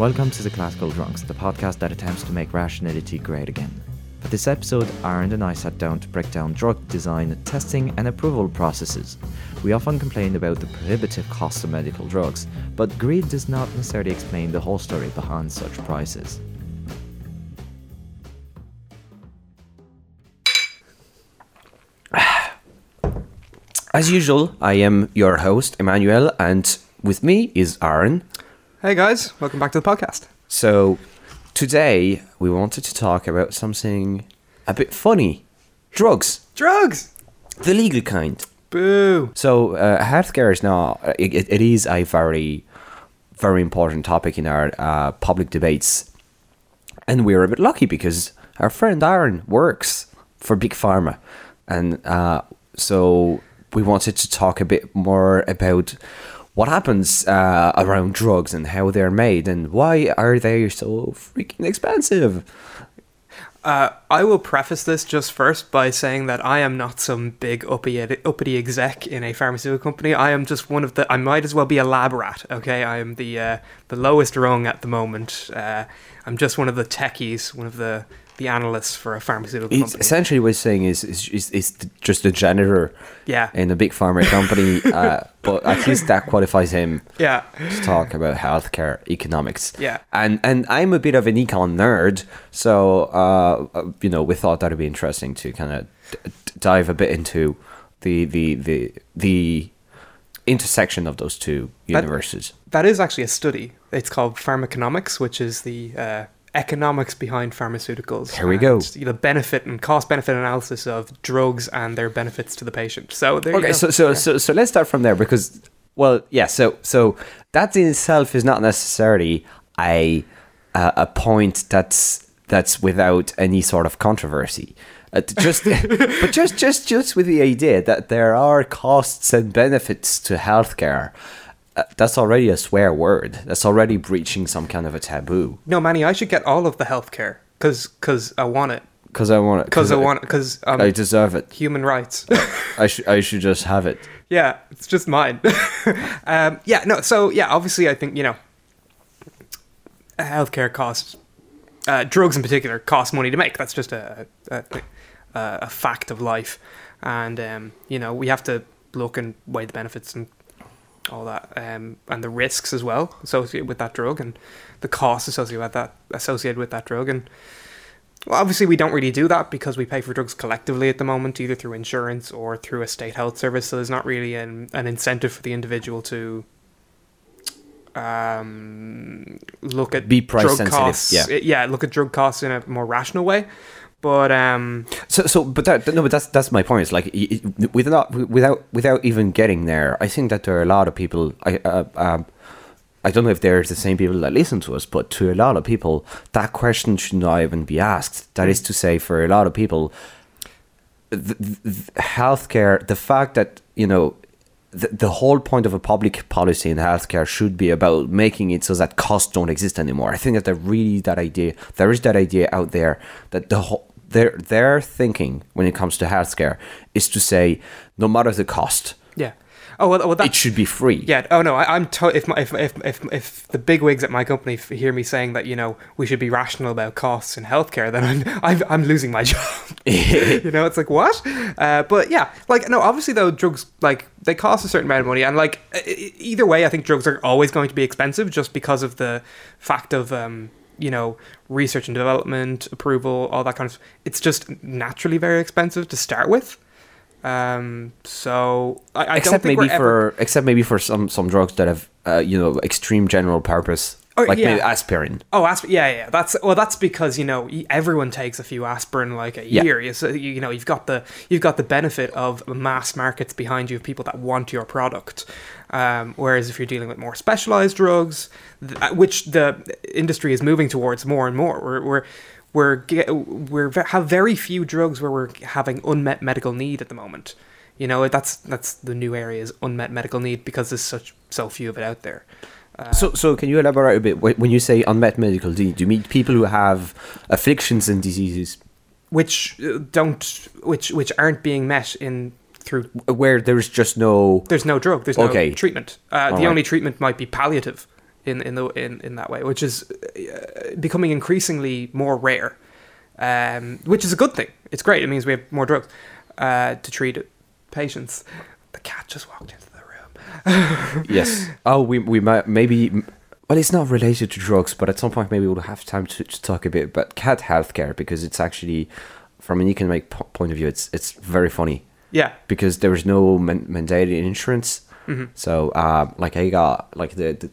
Welcome to The Classical Drunks, the podcast that attempts to make rationality great again. For this episode, Aaron and I sat down to break down drug design, testing and approval processes. We often complain about the prohibitive cost of medical drugs, but greed does not necessarily explain the whole story behind such prices. As usual, I am your host, Emmanuel, and with me is Aaron. Hey guys, welcome back to the podcast. So, today we wanted to talk about something a bit funny. Drugs. Drugs! The legal kind. Boo! So, healthcare is now, it is a very, very important topic in our public debates. And we're a bit lucky because our friend Aaron works for Big Pharma. And so we wanted to talk a bit more about what happens around drugs and how they're made and why are they so freaking expensive. I will preface this just first by saying that I am not some big uppity exec in a pharmaceutical company. I am just one of the... I might as well be a lab rat, okay? I am the lowest rung at the moment. I'm just one of the techies, one of the analysts for a pharmaceutical company. Essentially what he's saying is just a janitor in a big pharma company, but at least that qualifies him to talk about healthcare economics. Yeah. And I'm a bit of an econ nerd, so you know, we thought that would be interesting to kind of dive a bit into the intersection of those two universes. That is actually a study. It's called pharmeconomics, which is the... economics behind pharmaceuticals. Here we go. The benefit and cost-benefit analysis of drugs and their benefits to the patient. So there you go. So let's start from there because, so that in itself is not necessarily a point that's without any sort of controversy. But just with the idea that there are costs and benefits to healthcare. That's already a swear word. That's already breaching some kind of a taboo. No, Manny, I should get all of the healthcare because I want it. Because I want it. Because I want it. Because I deserve it. Human rights. I should just have it. Yeah, it's just mine. Obviously, I think healthcare costs, drugs in particular, cost money to make. That's just a fact of life, and we have to look and weigh the benefits and all that, and the risks as well associated with that drug and the costs associated with that drug. And obviously we don't really do that because we pay for drugs collectively at the moment, either through insurance or through a state health service. So there's not really an incentive for the individual to look at drug costs. Look at drug costs in a more rational way. But that's my point. It's like without even getting there, I think that there are a lot of people. I don't know if they're the same people that listen to us, but to a lot of people, that question should not even be asked. That is to say, for a lot of people, the healthcare, the fact that the whole point of a public policy in healthcare should be about making it so that costs don't exist anymore. I think that there is that idea out there that the whole. Their thinking when it comes to healthcare is to say, no matter the cost, it should be free. Yeah. Oh no, if the bigwigs at my company hear me saying that we should be rational about costs in healthcare, then I'm losing my job. It's like what? Obviously though, drugs they cost a certain amount of money, and either way, I think drugs are always going to be expensive just because of the fact of research and development, approval, all that kind of stuff. It's just naturally very expensive to start with. So I except don't think maybe we're for ever... except maybe for some drugs that have extreme general purpose. Oh, like maybe aspirin. Oh, aspirin. Yeah. That's because everyone takes a few aspirin a year. Yeah. So, you've got the benefit of mass markets behind you of people that want your product. Whereas if you're dealing with more specialized drugs, which the industry is moving towards more and more, we have very few drugs where we're having unmet medical need at the moment. That's the new area is unmet medical need because there's so few of it out there. So can you elaborate a bit? When you say unmet medical need, do you mean people who have afflictions and diseases which aren't being met in through where there's no drug, there's no treatment. The only treatment might be palliative. in that way, which is becoming increasingly more rare, which is a good thing. It's great. It means we have more drugs to treat patients. The cat just walked into the room. Yes. Oh, we might maybe. Well, it's not related to drugs, but at some point maybe we'll have time to talk a bit about cat healthcare, because it's actually, from an economic point of view, it's very funny. Yeah. Because there is no mandated insurance. Mm-hmm. So, like, I got, like, the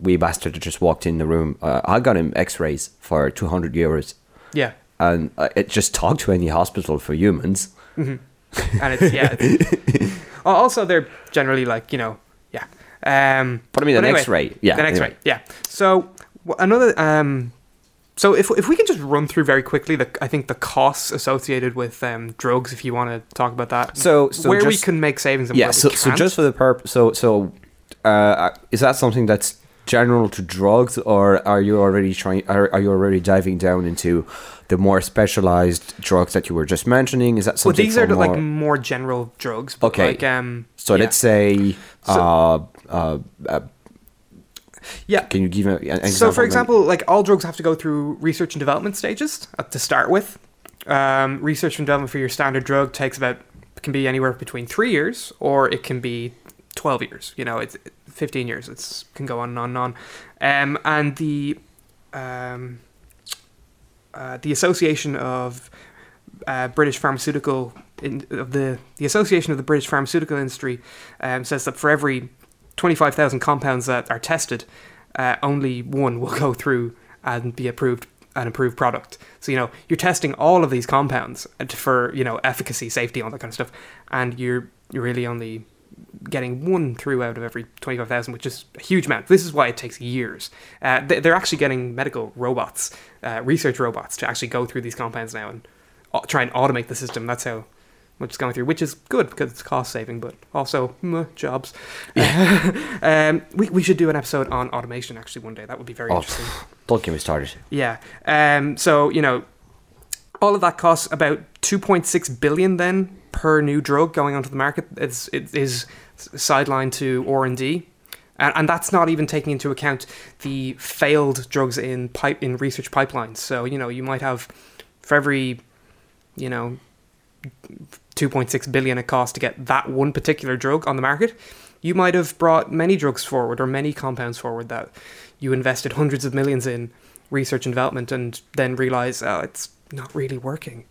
wee bastard that just walked in the room. I got him x-rays for 200 euros. Yeah. And it just talked to any hospital for humans. Mm-hmm. And it's, yeah. It's, also, they're generally, like, you know, yeah. But I mean, an x-ray. Yeah. An x-ray, yeah. So, another... so if we can just run through very quickly, I think the costs associated with drugs, if you want to talk about that, so where we can make savings and where we can't. So just for the purpose, is that something that's general to drugs, or are you already diving down into the more specialized drugs that you were just mentioning? Is that something? Well, these are more... like more general drugs. But okay. Like, let's say. Yeah. Can you give an example? So, for example, like all drugs have to go through research and development stages to start with. Research and development for your standard drug can be anywhere between 3 years, or it can be 12 years. You know, it's 15 years. It can go on and on and on. And the Association of British Pharmaceutical the Association of the British Pharmaceutical Industry says that for every 25,000 compounds that are tested, only one will go through and be an approved product. So, you know, you're testing all of these compounds for, you know, efficacy, safety, all that kind of stuff, and you're really only getting one through out of every 25,000, which is a huge amount. This is why it takes years. They're actually getting medical robots, research robots, to actually go through these compounds now and try and automate the system. That's how much is going through, which is good because it's cost saving, but also jobs. Yeah. We should do an episode on automation actually one day. That would be very interesting. Don't get me started. Yeah. So, you know, all of that costs about 2.6 billion then per new drug going onto the market. It is sidelined to R&D. And that's not even taking into account the failed drugs in research pipelines. So, you know, you might have for every, you know, 2.6 billion it costs to get that one particular drug on the market, you might have brought many drugs forward or many compounds forward that you invested hundreds of millions in research and development, and then realize, it's not really working.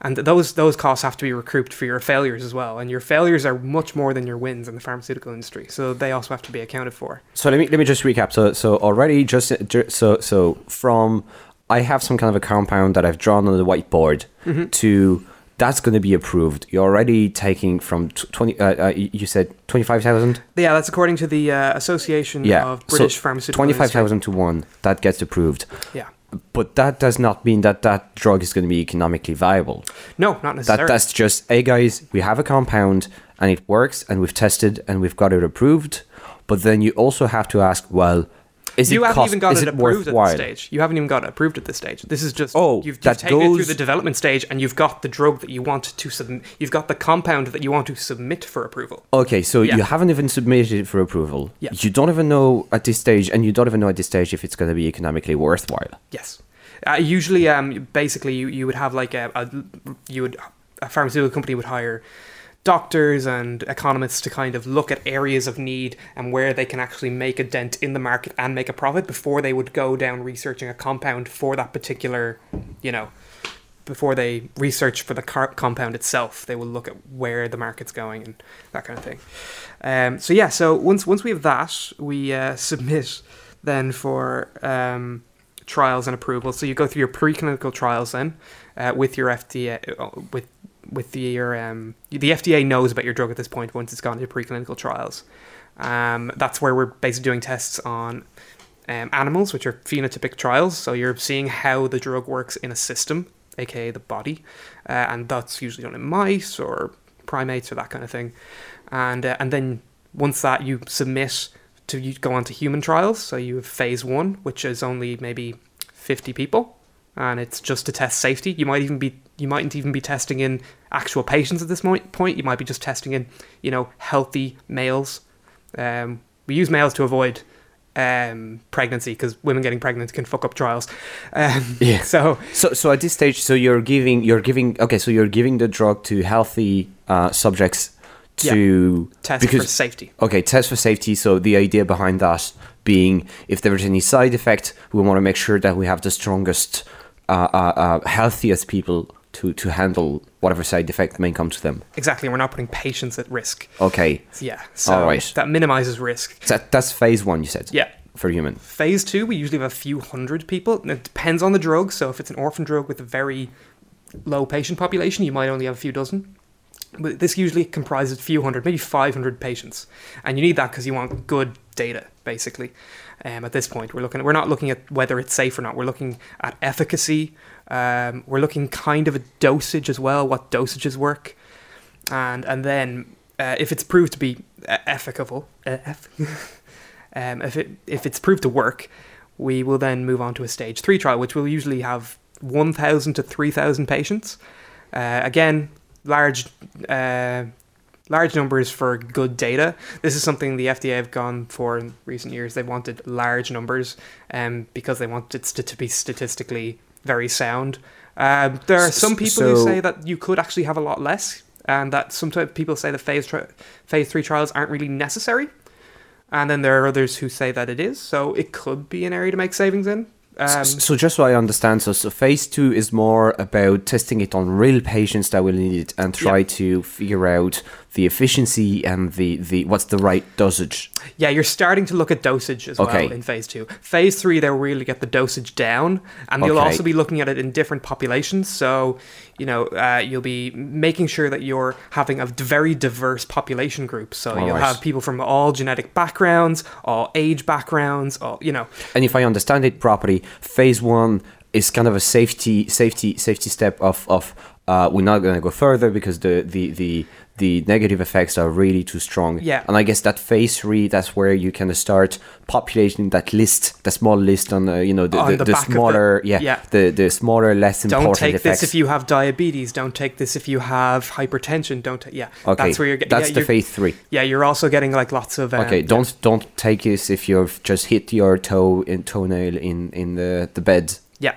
And those costs have to be recouped for your failures as well. And your failures are much more than your wins in the pharmaceutical industry, so they also have to be accounted for. So let me just recap. So I have some kind of a compound that I've drawn on the whiteboard, mm-hmm. to that's going to be approved. You're already taking from 20. You said 25,000. Yeah, that's according to the Association of British Pharmaceutical. 25,000 to one that gets approved. Yeah, but that does not mean that drug is going to be economically viable. No, not necessarily. That's just, hey guys, we have a compound and it works, and we've tested and we've got it approved. But then you also have to ask, well, You haven't even got it approved at this stage. This is just you've taken it through the development stage, and you've got the drug that you want to submit. You've got the compound that you want to submit for approval. Okay, so you haven't even submitted it for approval. Yeah. You don't even know at this stage, if it's going to be economically worthwhile. Yes, usually, basically, you would have like a pharmaceutical company would hire doctors and economists to kind of look at areas of need and where they can actually make a dent in the market and make a profit before they would go down researching a compound for that particular, you know, before they research for the compound itself. They will look at where the market's going and that kind of thing. So once we have that, we submit then for trials and approval. So you go through your preclinical trials then with your FDA, the FDA knows about your drug at this point once it's gone into preclinical trials. That's where we're basically doing tests on animals, which are phenotypic trials. So you're seeing how the drug works in a system, aka the body, and that's usually done in mice or primates or that kind of thing. And then once that you submit you go on to human trials. So you have phase one, which is only maybe 50 people. And it's just to test safety. You mightn't even be testing in actual patients at this point. You might be just testing in, you know, healthy males. We use males to avoid pregnancy, because women getting pregnant can fuck up trials. Yeah. So at this stage, so you're giving the drug to healthy subjects to test for safety. Okay, test for safety. So the idea behind that being, if there is any side effect, we want to make sure that we have the strongest, healthiest people to handle whatever side effect may come to them. Exactly. We're not putting patients at risk. Okay. Yeah. So all right. That minimizes risk. That's phase one, you said? Yeah. For human. Phase two, we usually have a few hundred people. And it depends on the drug. So if it's an orphan drug with a very low patient population, you might only have a few dozen. But this usually comprises a few hundred, maybe 500 patients. And you need that because you want good data, basically. At this point, we're not looking at whether it's safe or not. We're looking at efficacy. We're looking kind of a dosage as well, what dosages work. And then if it's proved to be efficable, if it's proved to work, we will then move on to a stage 3 trial, which will usually have 1,000 to 3,000 patients. Again, large numbers for good data. This is something the FDA have gone for in recent years. They wanted large numbers because they want it to be statistically very sound. There are some people who say that you could actually have a lot less, and that sometimes people say that phase 3 trials aren't really necessary. And then there are others who say that it is. So it could be an area to make savings in. So just so I understand, so phase 2 is more about testing it on real patients that will need it and try to figure out the efficiency and the what's the right dosage. Yeah, you're starting to look at dosage as well in phase 2. Phase 3, they'll really get the dosage down, and you'll also be looking at it in different populations. So, you'll be making sure that you're having a very diverse population group. So you'll have people from all genetic backgrounds, all age backgrounds, all. And if I understand it properly, phase 1 is kind of a safety step of we're not going to go further because the negative effects are really too strong. Yeah. And I guess that phase 3, that's where you can start populating that small list on the smaller, less important effects. Don't take this if you have diabetes. Don't take this if you have hypertension. That's where you're getting. That's the phase 3. Yeah, you're also getting like lots of. Don't take this if you've just hit your toenail in the bed. Yeah,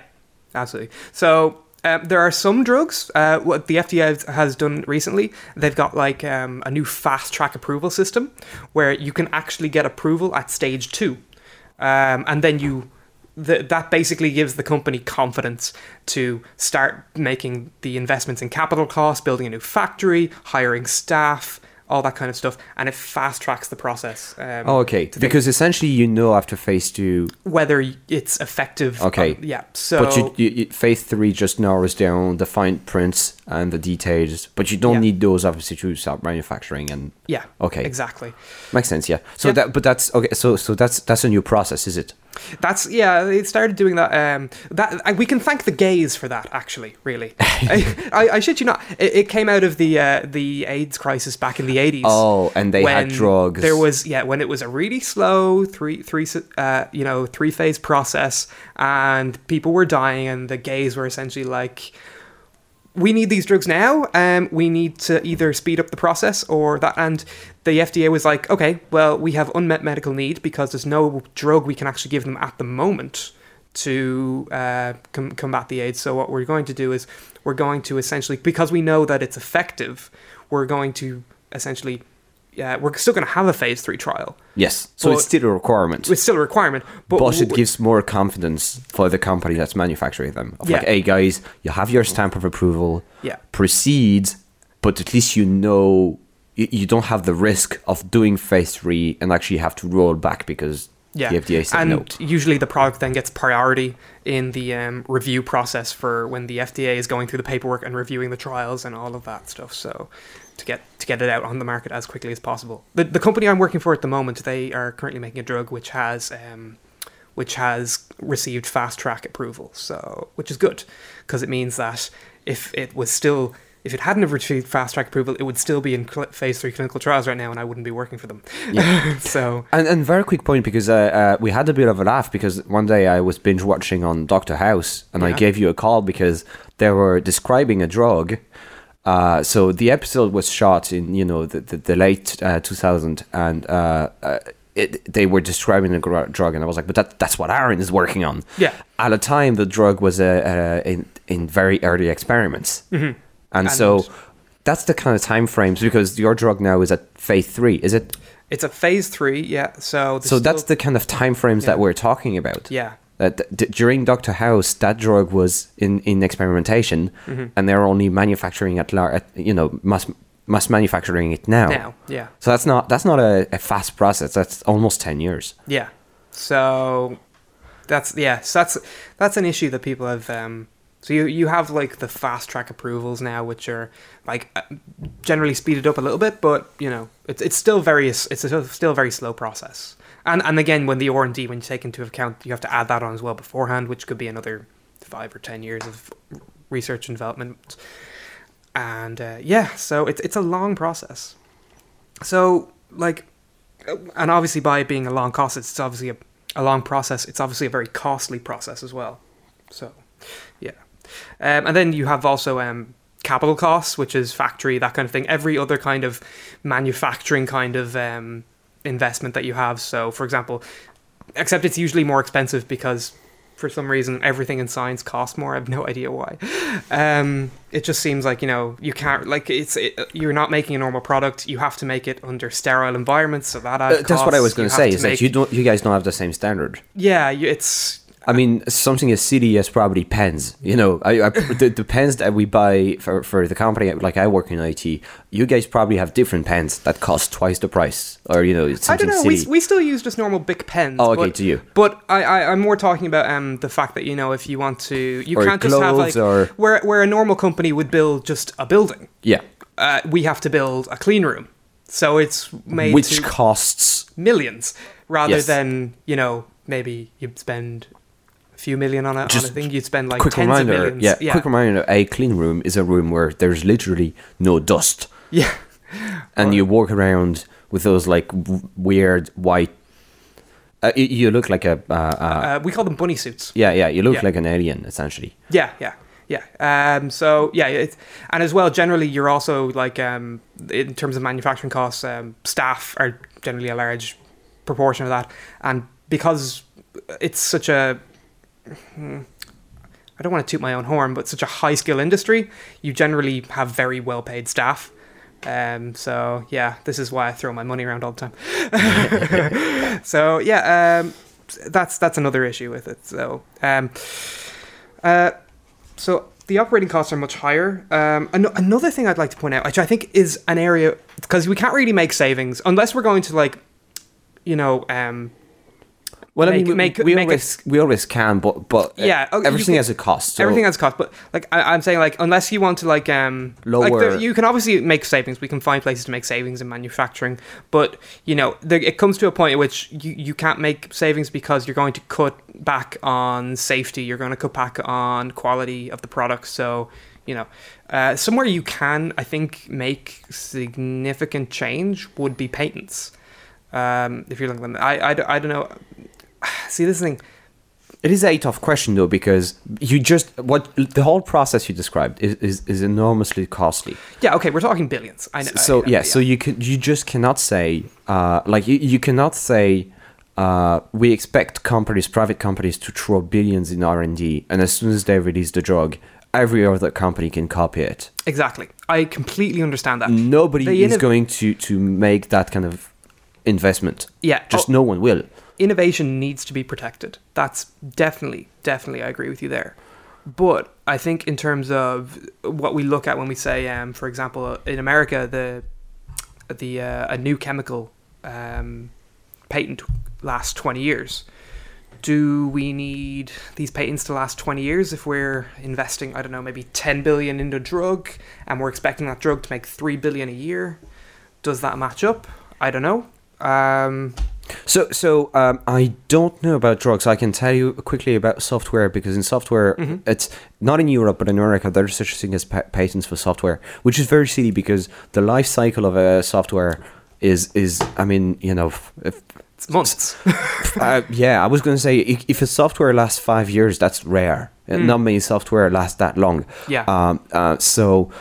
absolutely. So. There are some drugs, what the FDA has done recently, they've got like a new fast track approval system where you can actually get approval at stage 2. And then that basically gives the company confidence to start making the investments in capital costs, building a new factory, hiring staff, all that kind of stuff, and it fast tracks the process. Because essentially after phase 2 whether it's effective. But you phase 3 just narrows down the fine prints and the details, but you don't need those obviously to start manufacturing and exactly, makes sense. That's a new process, is it? That's they started doing that. We can thank the gays for that, actually. Really, I shit you not. It came out of the AIDS crisis back in the 80s. Oh, and they had drugs. There was when it was a really slow three phase process, and people were dying, and the gays were essentially like, we need these drugs now. We need to either speed up the process or that. And the FDA was like, okay, well, we have unmet medical need because there's no drug we can actually give them at the moment to combat the AIDS. So what we're going to do is we're going to essentially, because we know that it's effective, we're going to essentially, we're still going to have a phase 3 trial. Yes. So it's still a requirement. It's still a requirement. But it gives more confidence for the company that's manufacturing them. Like, hey, guys, you have your stamp of approval. Yeah. Proceed, but at least you don't have the risk of doing phase 3 and actually have to roll back because the FDA said no. And usually the product then gets priority in the review process for when the FDA is going through the paperwork and reviewing the trials and all of that stuff. So to get it out on the market as quickly as possible. The company I'm working for at the moment, they are currently making a drug which has received fast track approval. So, which is good because it means that if it hadn't have received fast track approval, it would still be in phase 3 clinical trials right now, and I wouldn't be working for them. Yeah. So and very quick point, because we had a bit of a laugh because one day I was binge watching on Dr. House, and I gave you a call because they were describing a drug. So the episode was shot in the late 2000, and they were describing the drug, and I was like, but that's what Aaron is working on. Yeah. At the time, the drug was in very early experiments. Mm-hmm. And so that's the kind of time frames, because your drug now is at phase 3, is it? It's at phase 3, yeah. So that's the kind of time frames that we're talking about. Yeah. During Dr. House, that drug was in experimentation, mm-hmm. and they're only manufacturing mass manufacturing it now. Now, yeah. So that's not a fast process. That's almost 10 years. Yeah. So that's an issue that people have. So you have like the fast track approvals now, which are like generally speeded up a little bit, but you know it's still a very slow process. And again, when the R&D, when you take into account, you have to add that on as well beforehand, which could be another 5 or 10 years of research and development. And so it's a long process. So like, and obviously by it being a long cost, it's obviously a long process. It's obviously a very costly process as well. So yeah. And then you have also capital costs, which is factory, that kind of thing. Every other kind of manufacturing kind of investment that you have. So for example, except it's usually more expensive because for some reason everything in science costs more. I have no idea why. It just seems like, you know, you can't, like, you're not making a normal product. You have to make it under sterile environments, so that adds costs. That's what I was going to say, is that you guys don't have the same standard. Yeah, it's, I mean, something as silly as probably pens, you know, the pens that we buy for the company, like I work in IT, you guys probably have different pens that cost twice the price, or, you know, it's something silly. I don't know, we still use just normal Bic pens. Oh, okay, to you. But I'm more talking about the fact that, you know, if you want to, you or can't just have like, where a normal company would build just a building. Yeah. We have to build a clean room. So it's made which costs millions rather than, you know, maybe you spend few million on it. I think you'd spend like tens of millions. Yeah, quick reminder, a clean room is a room where there's literally no dust. Yeah. And you walk around with those like weird white... you look like a... we call them bunny suits. Yeah, you look like an alien, essentially. Yeah. So, yeah. And as well, generally, you're also like, in terms of manufacturing costs, staff are generally a large proportion of that. And because it's such a... I don't want to toot my own horn, but such a high skill industry, you generally have very well paid staff. So yeah, this is why I throw my money around all the time. So yeah, that's another issue with it. So so the operating costs are much higher. Another thing I'd like to point out, which I think is an area, because we can't really make savings unless we're going to, like, you know, well, I mean, we always can, but yeah, everything has a cost. So. Everything has a cost, but like I'm saying, like, unless you want to like lower, like you can obviously make savings. We can find places to make savings in manufacturing, but you know, it comes to a point at which you can't make savings because you're going to cut back on safety. You're going to cut back on quality of the product. So you know, somewhere you can, I think, make significant change would be patents. If you're looking at them, I don't know. See, this thing, it is a tough question though, because you just the whole process you described is enormously costly. Yeah, okay, we're talking billions. I know. So yeah, so you cannot say we expect private companies to throw billions in R&D, and as soon as they release the drug, every other company can copy it. Exactly, I completely understand that. Nobody is going to make that kind of investment. Yeah, just no one will. Innovation needs to be protected. That's definitely I agree with you there. But I think in terms of what we look at when we say, for example, in America, a new chemical patent lasts 20 years. Do we need these patents to last 20 years if we're investing, I don't know, maybe 10 billion into a drug and we're expecting that drug to make 3 billion a year? Does that match up? I don't know. I don't know about drugs. I can tell you quickly about software, because in software, mm-hmm. it's not in Europe, but in America, there's such a thing as patents for software, which is very silly because the life cycle of a software is I mean, you know, it's months. I was going to say, if a software lasts 5 years, that's rare. Mm. Not many software lasts that long. Yeah. So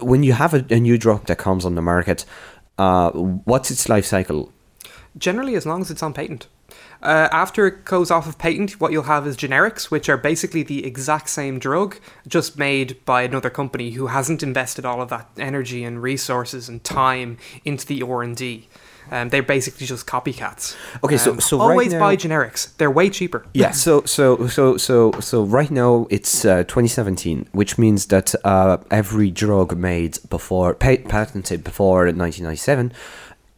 when you have a new drug that comes on the market, What's its life cycle? Generally, as long as it's on patent. After it goes off of patent, what you'll have is generics, which are basically the exact same drug, just made by another company who hasn't invested all of that energy and resources and time into the R&D. They're basically just copycats. Okay, so always right now, buy generics. They're way cheaper. Yeah. So right now it's 2017, which means that every drug made before patented before 1997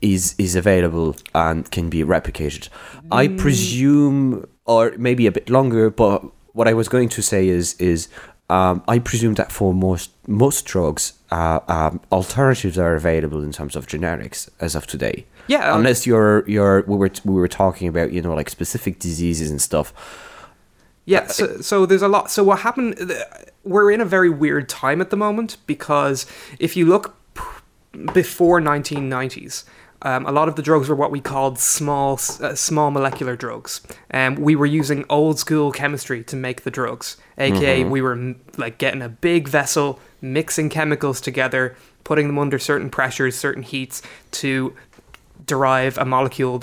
is available and can be replicated. I presume, or maybe a bit longer. But what I was going to say is I presume that for most drugs, alternatives are available in terms of generics as of today. Yeah, unless we were talking about, you know, like specific diseases and stuff. Yeah, so there's a lot. So what happened? We're in a very weird time at the moment, because if you look before 1990s. A lot of the drugs were what we called small molecular drugs. We were using old school chemistry to make the drugs, aka we were like getting a big vessel, mixing chemicals together, putting them under certain pressures, certain heats to derive a molecule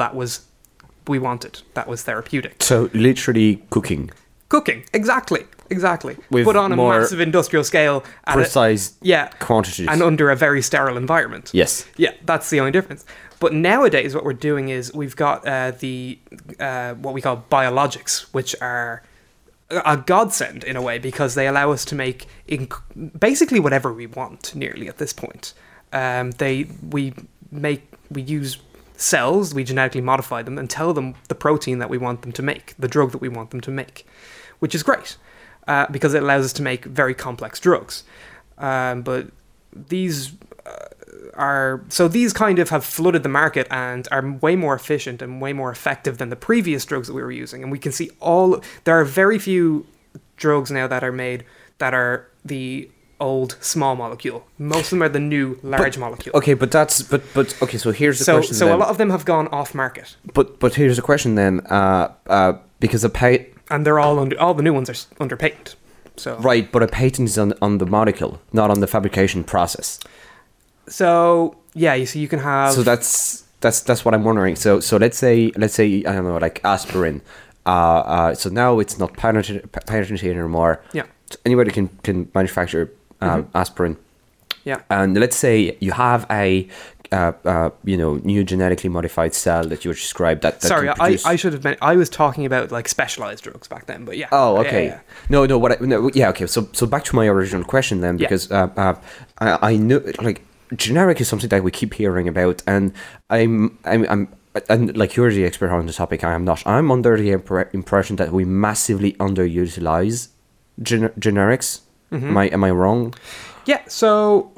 we wanted, that was therapeutic. So literally cooking. Cooking, exactly. With but on a massive industrial scale, at precise quantities, and under a very sterile environment. Yes. Yeah, that's the only difference. But nowadays, what we're doing is we've got the what we call biologics, which are a godsend in a way, because they allow us to make basically whatever we want. Nearly at this point, we use cells, we genetically modify them, and tell them the protein that we want them to make, the drug that we want them to make, which is great. Because it allows us to make very complex drugs. But these these kind of have flooded the market and are way more efficient and way more effective than the previous drugs that we were using. And we can see there are very few drugs now that are made that are the old small molecule. Most of them are the new large molecule. Okay, but so here's the question. So then, a lot of them have gone off market. But here's the question then, because and they're all the new ones are under patent. So right, but a patent is on the molecule, not on the fabrication process. So yeah, you see, you can have. So that's what I'm wondering. So let's say I don't know, like aspirin. So now it's not patented anymore. Yeah. Anybody can manufacture aspirin. Yeah. And let's say you have a new genetically modified cell that you described that sorry, I should have meant I was talking about like specialized drugs back then, but yeah. Oh, okay. Yeah. No. Okay. So back to my original question then, because I know like generic is something that we keep hearing about, and I'm and like you're the expert on the topic. I am not. I'm under the impression that we massively underutilize generics. Mm-hmm. Am I wrong? Yeah. So.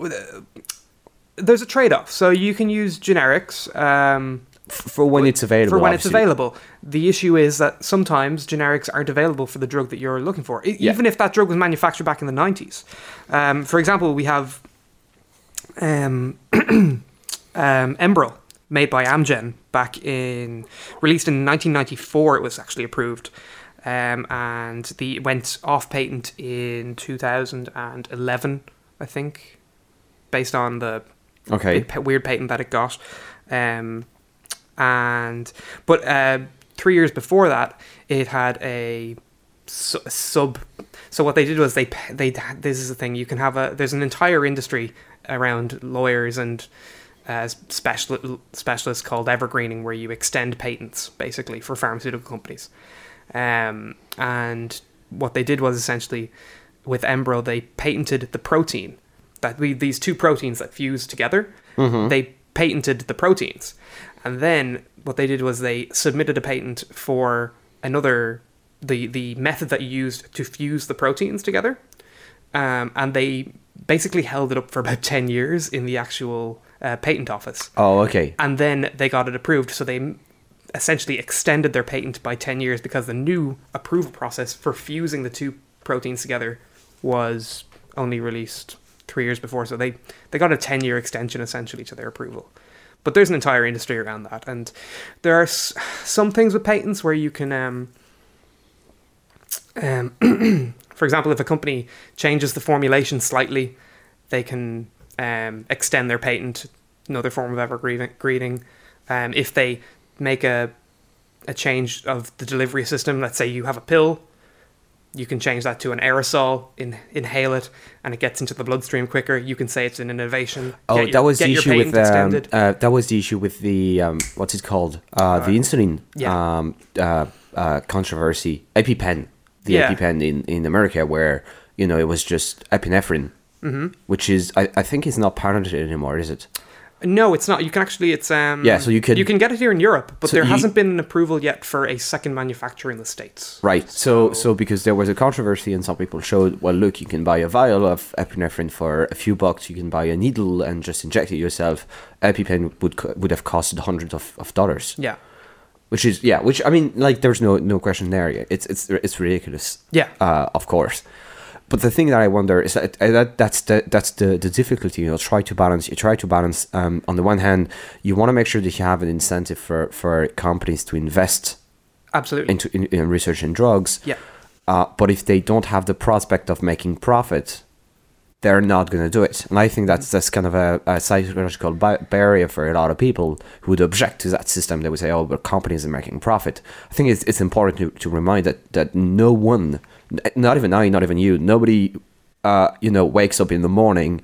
There's a trade-off. So you can use generics for when it's available. For when obviously. It's available. The issue is that sometimes generics aren't available for the drug that you're looking for, even if that drug was manufactured back in the 90s. For example, we have Enbrel, made by Amgen, released in 1994. It was actually approved, and it went off patent in 2011, I think, based on the. Okay. Weird patent that it got, but 3 years before that, it had a sub. So what they did was they this is the thing, you can have there's an entire industry around lawyers and specialists called evergreening, where you extend patents basically for pharmaceutical companies, and what they did was essentially with Enbrel they patented the protein. These two proteins that fuse together, they patented the proteins. And then what they did was they submitted a patent for the method that you used to fuse the proteins together. And they basically held it up for about 10 years in the actual patent office. Oh, okay. And then they got it approved. So they essentially extended their patent by 10 years because the new approval process for fusing the two proteins together was only released 3 years before, so they got a 10-year extension essentially to their approval. But there's an entire industry around that, and there are some things with patents where you can for example, if a company changes the formulation slightly, they can extend their patent another form of evergreening. If they make a change of the delivery system, let's say you have a pill, you can change that to an aerosol, inhale it, and it gets into the bloodstream quicker. You can say it's an innovation. Oh, that was the issue with the what's it called? The insulin controversy. EpiPen, EpiPen in America, where you know it was just epinephrine, which is I think it's not patented anymore, is it? No, it's not. You can actually, it's so you can get it here in Europe, but so there hasn't been an approval yet for a second manufacturer in the States. Right. So because there was a controversy and some people showed, well, look, you can buy a vial of epinephrine for a few bucks. You can buy a needle and just inject it yourself. EpiPen would have costed hundreds of dollars. Yeah. Which I mean, like, there's no question there. It's ridiculous. Yeah. Of course. But the thing that I wonder is that's the difficulty. You know, try to balance. On the one hand, you want to make sure that you have an incentive for companies to invest absolutely into research and drugs. Yeah. But if they don't have the prospect of making profit, they're not going to do it. And I think that's kind of a psychological barrier for a lot of people who would object to that system. They would say, "Oh, but companies are making profit." I think it's important to remind that no one. Not even I, not even you. Nobody, wakes up in the morning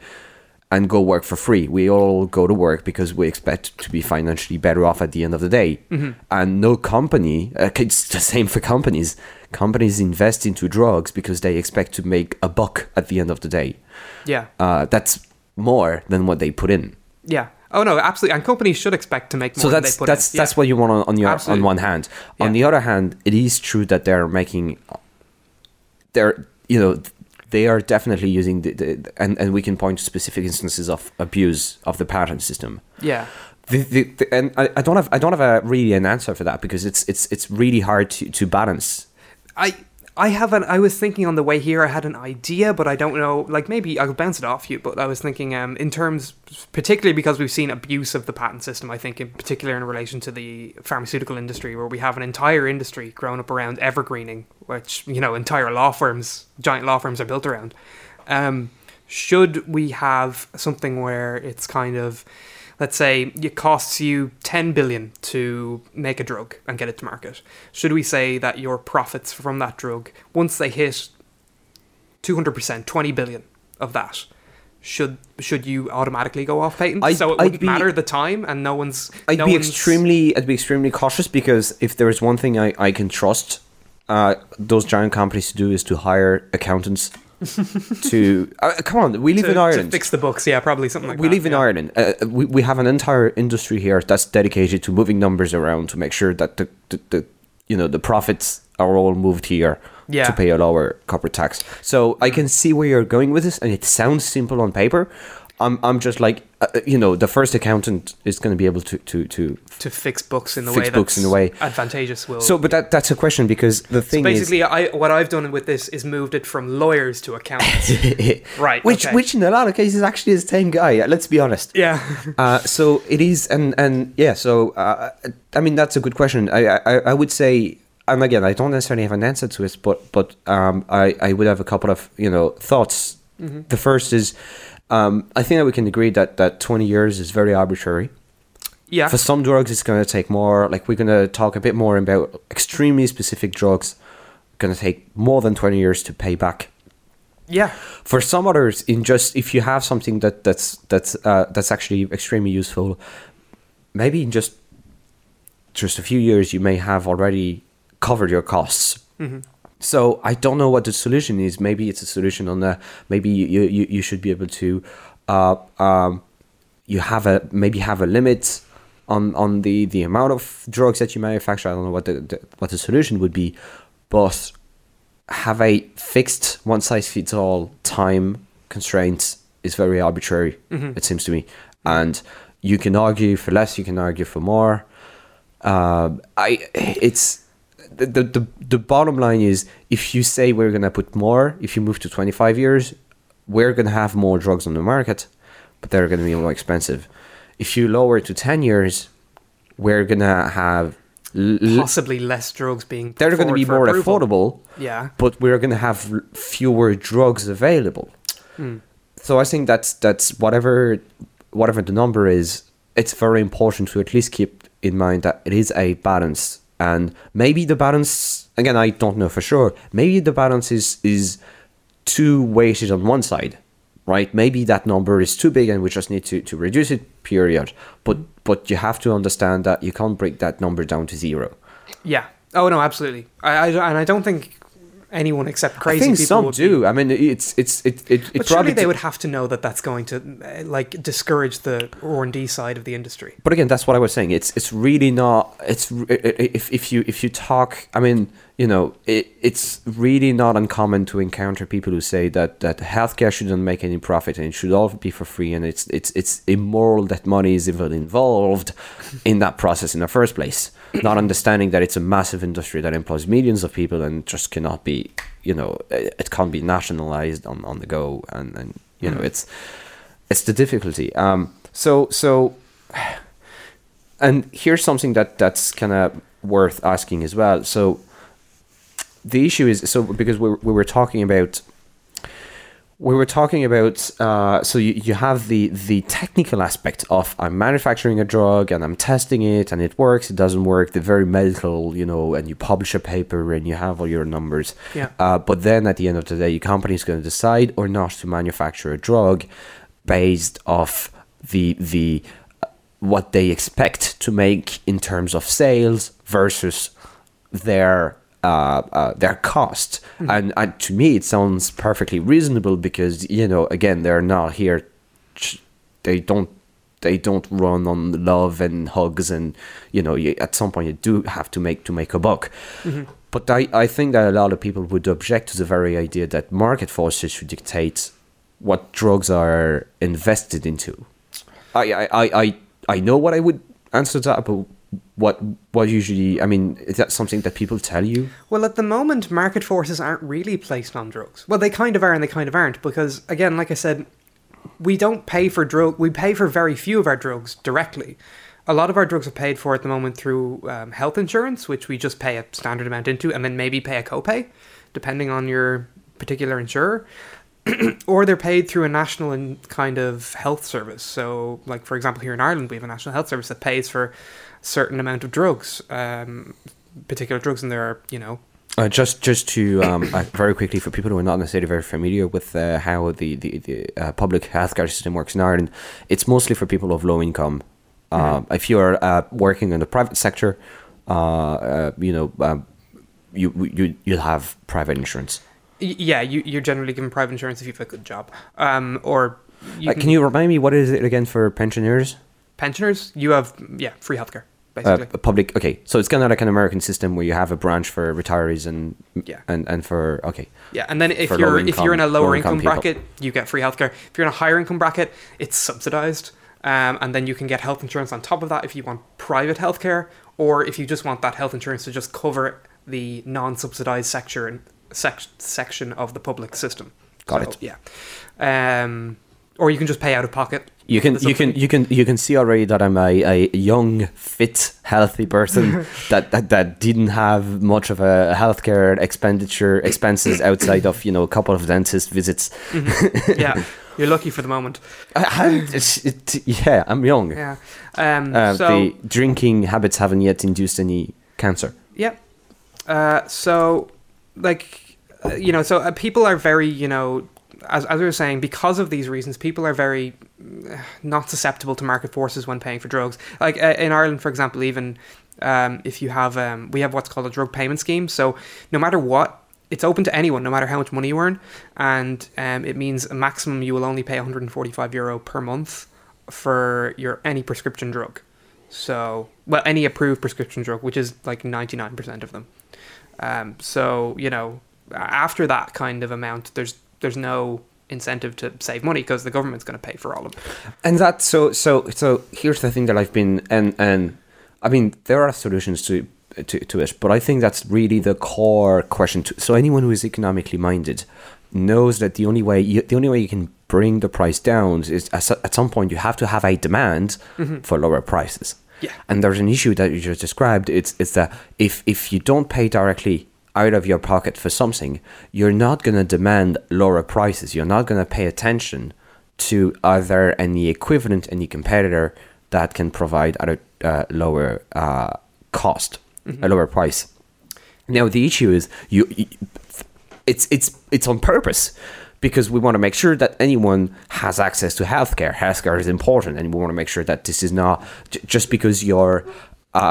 and go work for free. We all go to work because we expect to be financially better off at the end of the day. Mm-hmm. And no company, it's the same for companies. Companies invest into drugs because they expect to make a buck at the end of the day. Yeah. That's more than what they put in. Yeah. Oh, no, absolutely. And companies should expect to make more than they put in. So that's what you want on one hand. Yeah. On the other hand, it is true that they're making... They are definitely using and we can point to specific instances of abuse of the patent system. Yeah. And I don't have really an answer for that because it's really hard to balance. I was thinking on the way here, I had an idea, but I don't know, like maybe I'll bounce it off you, but I was thinking in terms, particularly because we've seen abuse of the patent system, I think in particular in relation to the pharmaceutical industry, where we have an entire industry grown up around evergreening, which, entire giant law firms are built around. Should we have something where it's kind of, let's say it costs you $10 billion to make a drug and get it to market. Should we say that your profits from that drug, once they hit 200%, $20 billion of that, should you automatically go off patent? So it wouldn't matter the time and no one's... I'd be extremely cautious because if there is one thing I can trust those giant companies to do is to hire accountants to come on, we live in Ireland. To fix the books, yeah, probably something like that. We live in Ireland. We have an entire industry here that's dedicated to moving numbers around to make sure that the profits are all moved here to pay a lower corporate tax. So I can see where you're going with this, and it sounds simple on paper. I'm just like the first accountant is going to be able to fix books in the way advantageous will. So, but that's a question because the thing is basically what I've done with this is moved it from lawyers to accountants, right? Which in a lot of cases actually is the same guy. Let's be honest. Yeah. So it is, and yeah. So I mean that's a good question. I would say, and again I don't necessarily have an answer to this, but I would have a couple of thoughts. Mm-hmm. The first is. I think that we can agree that 20 years is very arbitrary. Yeah. For some drugs, it's going to take more. Like, we're going to talk a bit more about extremely specific drugs. Going to take more than 20 years to pay back. Yeah. For some others, if you have something that's actually extremely useful, maybe in just a few years, you may have already covered your costs. Mm-hmm. So I don't know what the solution is. Maybe it's a solution maybe you should be able to have a limit on the amount of drugs that you manufacture. I don't know what the solution would be, but have a fixed one size fits all time constraint is very arbitrary. Mm-hmm. It seems to me, and you can argue for less, you can argue for more. The bottom line is, if you say we're going to put more, if you move to 25 years, we're going to have more drugs on the market, but they're going to be more expensive. If you lower it to 10 years, we're going to have... possibly less drugs being... They're going to be more affordable, yeah, but we're going to have fewer drugs available. Mm. So I think that's whatever the number is, it's very important to at least keep in mind that it is a balance. And maybe the balance, again, I don't know for sure, maybe the balance is too weighted on one side, right? Maybe that number is too big and we just need to reduce it, period. But you have to understand that you can't break that number down to zero. Yeah. Oh, no, absolutely. I don't think anyone except crazy people do. I mean, but surely they would have to know that that's going to like discourage the R&D side of the industry. But again, that's what I was saying. It's really not. It's if you talk. I mean, you know, it's really not uncommon to encounter people who say that healthcare shouldn't make any profit and it should all be for free, and it's immoral that money is even involved in that process in the first place. Not understanding that it's a massive industry that employs millions of people and just cannot be, you know, it can't be nationalized on the go. And you know, it's the difficulty. So, and here's something that's kind of worth asking as well. So the issue is, because we were talking about so you have the technical aspect of I'm manufacturing a drug and I'm testing it and it works, it doesn't work, the very medical, you know, and you publish a paper and you have all your numbers. Yeah. But then at the end of the day, your company is going to decide or not to manufacture a drug based off the what they expect to make in terms of sales versus their cost. Mm-hmm. And to me it sounds perfectly reasonable because, you know, again, they're not here, they don't run on love and hugs, and you know, at some point you do have to make a buck. Mm-hmm. But I think that a lot of people would object to the very idea that market forces should dictate what drugs are invested into. I know what I would answer that, but what usually, I mean, is that something that people tell you? Well, at the moment, market forces aren't really placed on drugs. Well, they kind of are and they kind of aren't, because again, like I said, we don't pay for we pay for very few of our drugs directly. A lot of our drugs are paid for at the moment through health insurance, which we just pay a standard amount into and then maybe pay a copay, depending on your particular insurer. Or they're paid through a national kind of health service. So, like, for example, here in Ireland, we have a national health service that pays for a certain amount of drugs, particular drugs, and there are, you know... just to, very quickly, for people who are not necessarily very familiar with how the public healthcare system works in Ireland, it's mostly for people of low income. Mm-hmm. If you are working in the private sector, you know, you'll have private insurance. Yeah, you're generally given private insurance if you have a good job. Can you remind me, what is it again for pensioners? Pensioners, you have, yeah, free healthcare, basically. Public, okay. So it's kind of like an American system where you have a branch for retirees and yeah. and for, okay. Yeah, and then if you're in a lower income bracket, you get free healthcare. If you're in a higher income bracket, it's subsidized. And then you can get health insurance on top of that if you want private healthcare, or if you just want that health insurance to just cover the non-subsidized section of the public system. Got it. Yeah. Or you can just pay out of pocket. You can see already that I'm a young, fit, healthy person that didn't have much of a healthcare expenses outside of, you know, a couple of dentist visits. Mm-hmm. Yeah. You're lucky for the moment. I'm young. Yeah. The drinking habits haven't yet induced any cancer. Yeah. So people are very, you know, as we were saying, because of these reasons, people are very not susceptible to market forces when paying for drugs. Like in Ireland, for example, even if you have, we have what's called a drug payment scheme. So no matter what, it's open to anyone, no matter how much money you earn. And it means a maximum you will only pay €145 per month for any prescription drug. So, well, any approved prescription drug, which is like 99% of them. So, you know, after that kind of amount, there's no incentive to save money because the government's going to pay for all of it. And that's so here's the thing that I've been, and I mean, there are solutions to it, but I think that's really the core question. So anyone who is economically minded knows that the only way you can bring the price down is at some point you have to have a demand for lower prices. Yeah. And there's an issue that you just described. It's that if you don't pay directly out of your pocket for something, you're not going to demand lower prices. You're not going to pay attention to are there any equivalent, any competitor that can provide at a lower cost, a lower price. Now, the issue is it's on purpose, because we want to make sure that anyone has access to healthcare. Healthcare is important, and we want to make sure that this is not just because you're,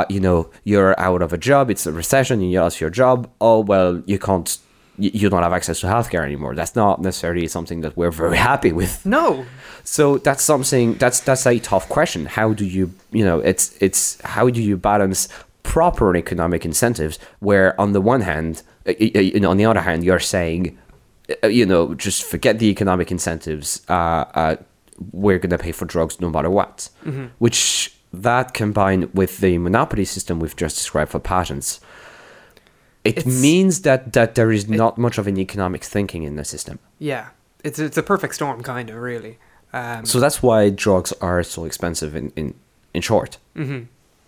you're out of a job, it's a recession, and you lost your job. Oh, well, you don't have access to healthcare anymore. That's not necessarily something that we're very happy with. No. So that's something that's a tough question. How do you, how do you balance proper economic incentives where on the one hand, on the other hand, you're saying, just forget the economic incentives. We're going to pay for drugs no matter what, which that combined with the monopoly system we've just described for patents, it means that there is not much of an economic thinking in the system. Yeah, it's a perfect storm, kind of, really. So that's why drugs are so expensive in short. Mm-hmm.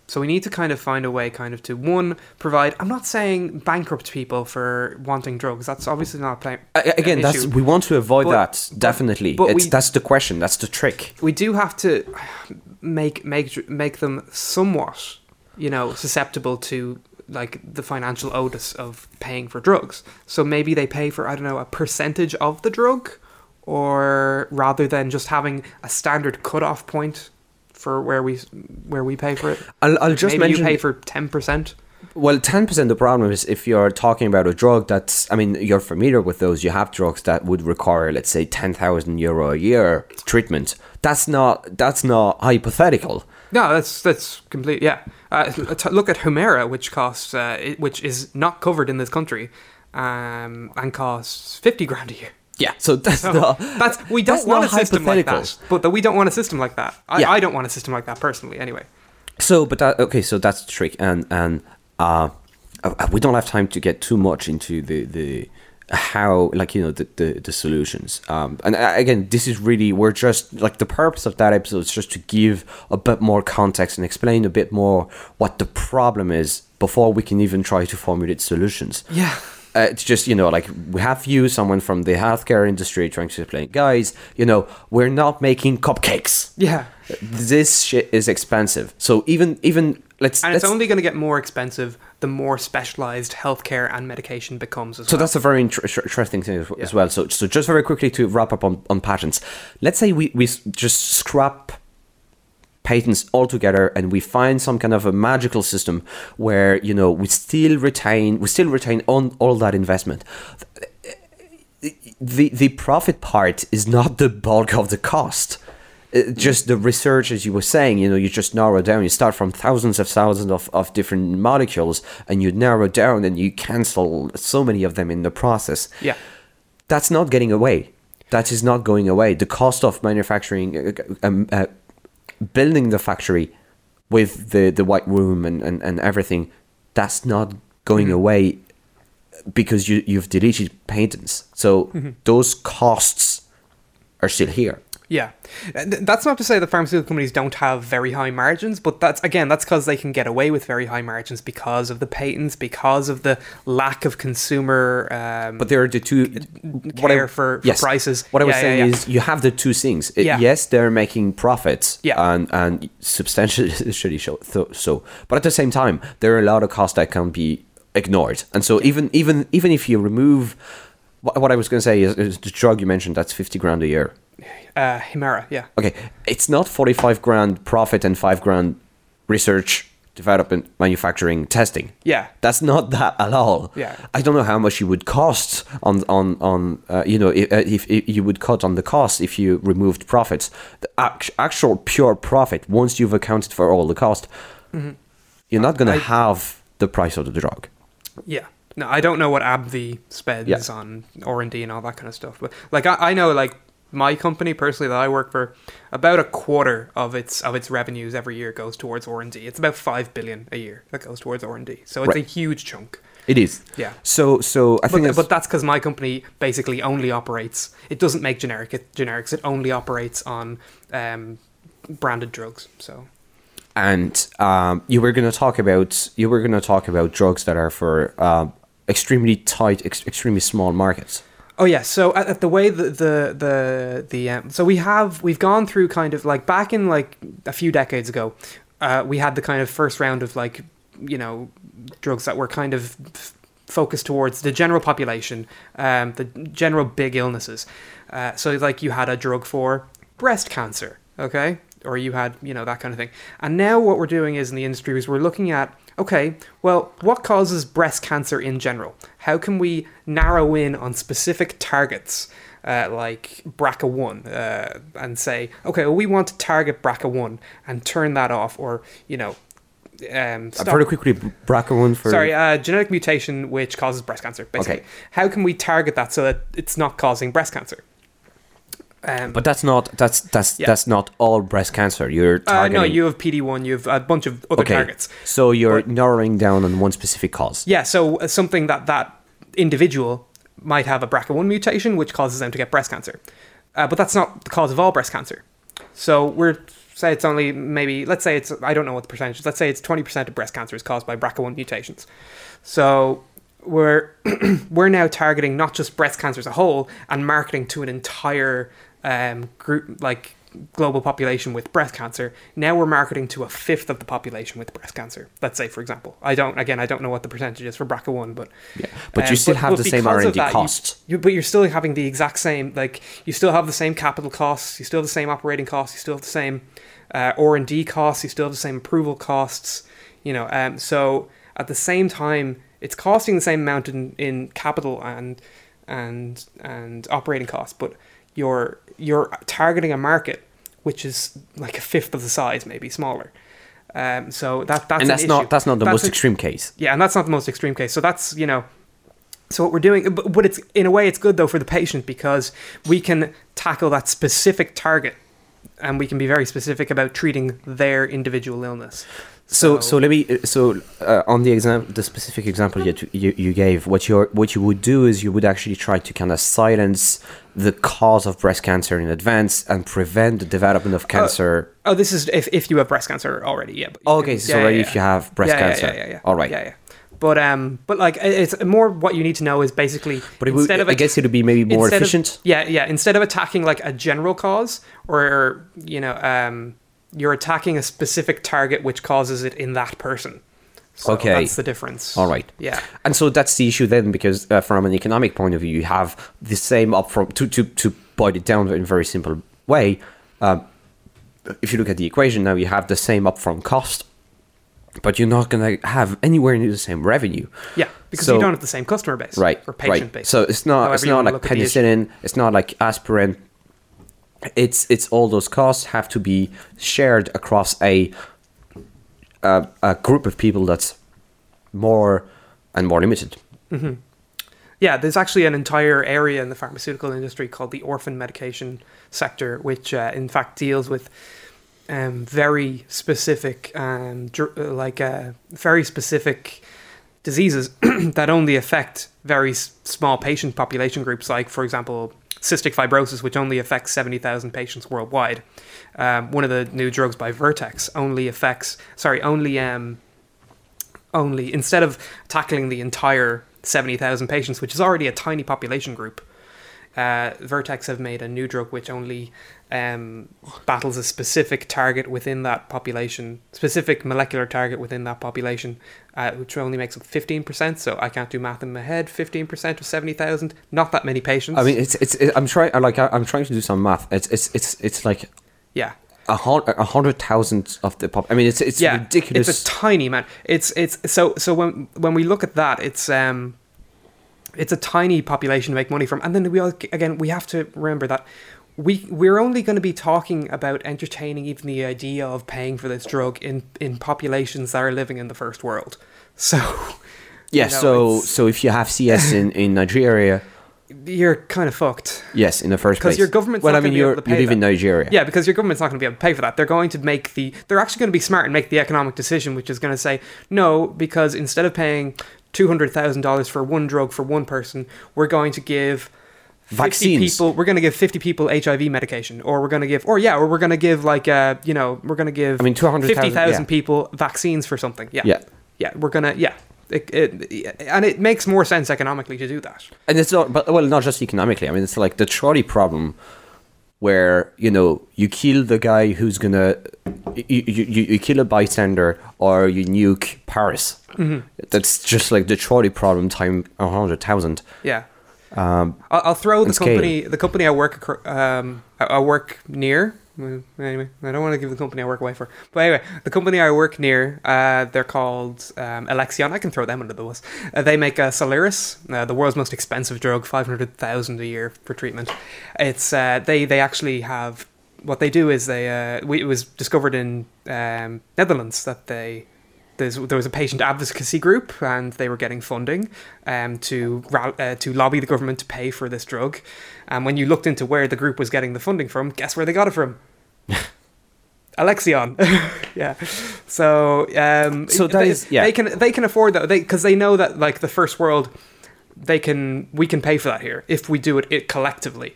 So we need to kind of find a way to, one, provide... I'm not saying bankrupt people for wanting drugs. That's obviously not an issue. That's, we want to avoid that, definitely. But that's the question. That's the trick. We do have to make them somewhat, susceptible to... like the financial onus of paying for drugs. So maybe they pay for, a percentage of the drug, or rather than just having a standard cutoff point for where we pay for it. I'll just maybe mention... you pay for 10%. Well, 10%, the problem is if you're talking about a drug that's, you're familiar with those, you have drugs that would require, let's say, €10,000 a year treatment. That's not hypothetical. No, that's complete. Yeah, look at Humira, which costs, which is not covered in this country, and costs $50,000 a year. Yeah, so we don't want a system like that. But we don't want a system like that. I don't want a system like that personally. Anyway. So, so that's the trick, and we don't have time to get too much into the how, the solutions. And again, this is really, the purpose of that episode is just to give a bit more context and explain a bit more what the problem is before we can even try to formulate solutions. Yeah. It's just, we have someone from the healthcare industry trying to explain, guys, we're not making cupcakes. Yeah. This shit is expensive. So even it's only going to get more expensive the more specialized healthcare and medication becomes as well. So that's a very interesting thing as well. So just very quickly to wrap up on patents. Let's say we just scrap patents altogether and we find some kind of a magical system where, we still retain on all that investment. The profit part is not the bulk of the cost. Just the research, as you were saying, you just narrow down. You start from thousands of different molecules, and you narrow down, and you cancel so many of them in the process. Yeah, that's not getting away. That is not going away. The cost of manufacturing, building the factory, with the white room and everything, that's not going away, because you've deleted patents. So those costs are still here. Yeah. That's not to say that pharmaceutical companies don't have very high margins, but that's because they can get away with very high margins because of the patents, because of the lack of consumer but there are the two... for prices. What I was saying is you have the two things. Yes, they're making profits and substantially so. But at the same time, there are a lot of costs that can be ignored. And so even if you remove... What I was going to say is the drug you mentioned, that's $50,000 a year. Humira, yeah. Okay, it's not $45,000 profit and $5,000 research, development, manufacturing, testing. Yeah, that's not that at all. Yeah, I don't know how much it would cost if you would cut on the cost if you removed profits. The actual pure profit, once you've accounted for all the cost, you're not going to have the price of the drug. Yeah. No, I don't know what AbbVie spends on R&D and all that kind of stuff, but I know my company personally that I work for, about a quarter of its revenues every year goes towards R&D. It's about $5 billion a year that goes towards R&D. So it's a huge chunk. It is. Yeah. So I think but that's because my company basically only operates. It doesn't make generics. It only operates on branded drugs. So. And you were going to talk about drugs that are for extremely tight, extremely small markets. Oh yeah, so at the way so we've gone through kind of like back in like a few decades ago, we had the kind of first round of like, you know, drugs that were kind of focused towards the general population, the general big illnesses. So like you had a drug for breast cancer, okay, or you had, you know, that kind of thing. And now what we're doing is in the industry is we're looking at, okay, well, what causes breast cancer in general? How can we narrow in on specific targets, like BRCA1, and say, okay, well, we want to target BRCA1 and turn that off, or, you know, stop. I've heard it quickly, BRCA1 for... Sorry, genetic mutation which causes breast cancer, basically. Okay. How can we target that so that it's not causing breast cancer? But that's not all breast cancer. You're targeting. No, you have PD-1. You have a bunch of other targets. So you're narrowing down on one specific cause. Yeah. So something that individual might have a BRCA1 mutation, which causes them to get breast cancer. But that's not the cause of all breast cancer. So I don't know what the percentage is. Let's say it's 20% of breast cancer is caused by BRCA1 mutations. So we're now targeting not just breast cancer as a whole and marketing to an entire group, like global population with breast cancer. Now we're marketing to a fifth of the population with breast cancer, let's say, for example. I don't know what the percentage is for BRCA1, but yeah, but you still have the same R&D costs. But you're still having the exact same, like, you still have the same capital costs, you still have the same operating costs, you still have the same R&D costs, you still have the same approval costs, you know. So at the same time, it's costing the same amount in capital and operating costs, but you're targeting a market which is like a fifth of the size, maybe smaller. So that's not the most extreme case. Yeah, and that's not the most extreme case. So that's, you know, so what we're doing, but it's in a way it's good though for the patient because we can tackle that specific target and we can be very specific about treating their individual illness. So on the specific example you gave, what you would do is you would actually try to kind of silence the cause of breast cancer in advance and prevent the development of cancer. This is if you have breast cancer already, yeah. If you have breast cancer, yeah. All right, yeah. But like it's more what you need to know is basically. But it would be maybe more efficient. Instead of attacking like a general cause or you know. You're attacking a specific target which causes it in that person. So that's the difference. All right. Yeah. And so that's the issue then, because from an economic point of view, you have the same upfront, to boil it down in a very simple way. If you look at the equation now, you have the same upfront cost, but you're not going to have anywhere near the same revenue. Yeah, because you don't have the same customer base. Right. Or patient base. So it's not like penicillin, it's not like aspirin. It's all those costs have to be shared across a group of people that's more and more limited. Mm-hmm. Yeah, there's actually an entire area in the pharmaceutical industry called the orphan medication sector, which in fact deals with very specific very specific diseases that only affect very small patient population groups, like, for example, cystic fibrosis, which only affects 70,000 patients worldwide. One of the new drugs by Vertex only instead of tackling the entire 70,000 patients, which is already a tiny population group, Vertex have made a new drug which only battles a specific target within that population, specific molecular target within that population, which only makes up 15%. So I can't do math in my head. 15% of 70,000, not that many patients. I mean, I'm trying to do some math. It's like, yeah, 100,000 of the pop. I mean, it's ridiculous. It's a tiny amount. So when we look at that, it's a tiny population to make money from. And then we have to remember that we're only going to be talking about entertaining even the idea of paying for this drug in populations that are living in the first world. So yeah, you know, so if you have CS in Nigeria, you're kind of fucked. Yes, in the first place. Because your government's not going to be able to pay for that. You live in Nigeria. Yeah, because your government's not going to be able to pay for that. They're actually going to be smart and make the economic decision, which is going to say, no, because instead of paying $200,000 for one drug for one person, we're going to give vaccines. We're going to give 50 people HIV medication, or we're going to give 50,000 people vaccines for something. Yeah. Yeah. Yeah. We're going to, yeah. And it makes more sense economically to do that. And it's not, but well, not just economically. I mean, it's like the trolley problem, where you know you kill the guy who's gonna, you kill a bystander or you nuke Paris. Mm-hmm. That's just like the trolley problem time 100,000. Yeah. I'll throw the company. The company I work near. Anyway, I don't want to give the company I work away for. But anyway, the company I work near, they're called Alexion. I can throw them under the bus. They make Soliris, the world's most expensive drug, $500,000 a year for treatment. It's they actually have, what they do is it was discovered in Netherlands that there was a patient advocacy group, and they were getting funding to lobby the government to pay for this drug. And when you looked into where the group was getting the funding from, guess where they got it from? Alexion. Yeah. So that is, yeah. They can afford that, because they know that, like, the first world, we can pay for that here if we do it collectively.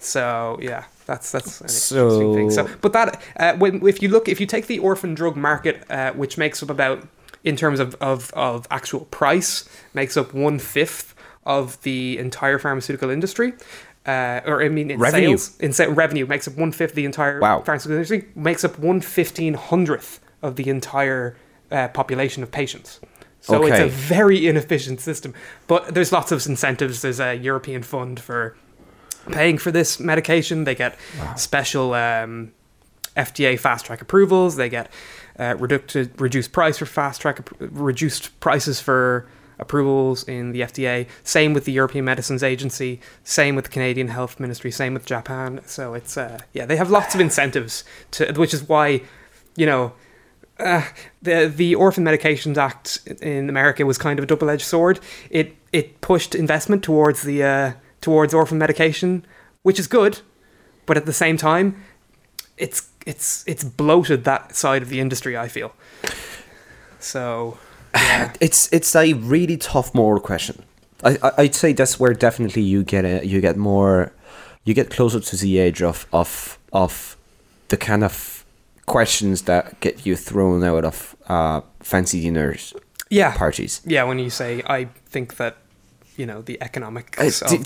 So yeah, that's an interesting thing. So, but that if you take the orphan drug market, which makes up about, in terms of actual price, makes up 1/5 of the entire pharmaceutical industry, revenue makes up 1/5 the entire pharmaceutical industry, makes up 1/1500th of the entire population of patients. So It's a very inefficient system. But there's lots of incentives. There's a European fund for paying for this medication. They get special FDA fast track approvals. They get reduced prices for approvals in the FDA. Same with the European Medicines Agency. Same with the Canadian Health Ministry. Same with Japan. So it's they have lots of incentives, which is why, you know, the Orphan Medications Act in America was kind of a double-edged sword. It pushed investment towards the towards orphan medication, which is good, but at the same time, it's bloated that side of the industry, I feel. So yeah. It's a really tough moral question. I'd say that's where definitely you get closer to the edge of the kind of questions that get you thrown out of fancy dinners parties. Yeah, when you say, I think that, you know, the economics of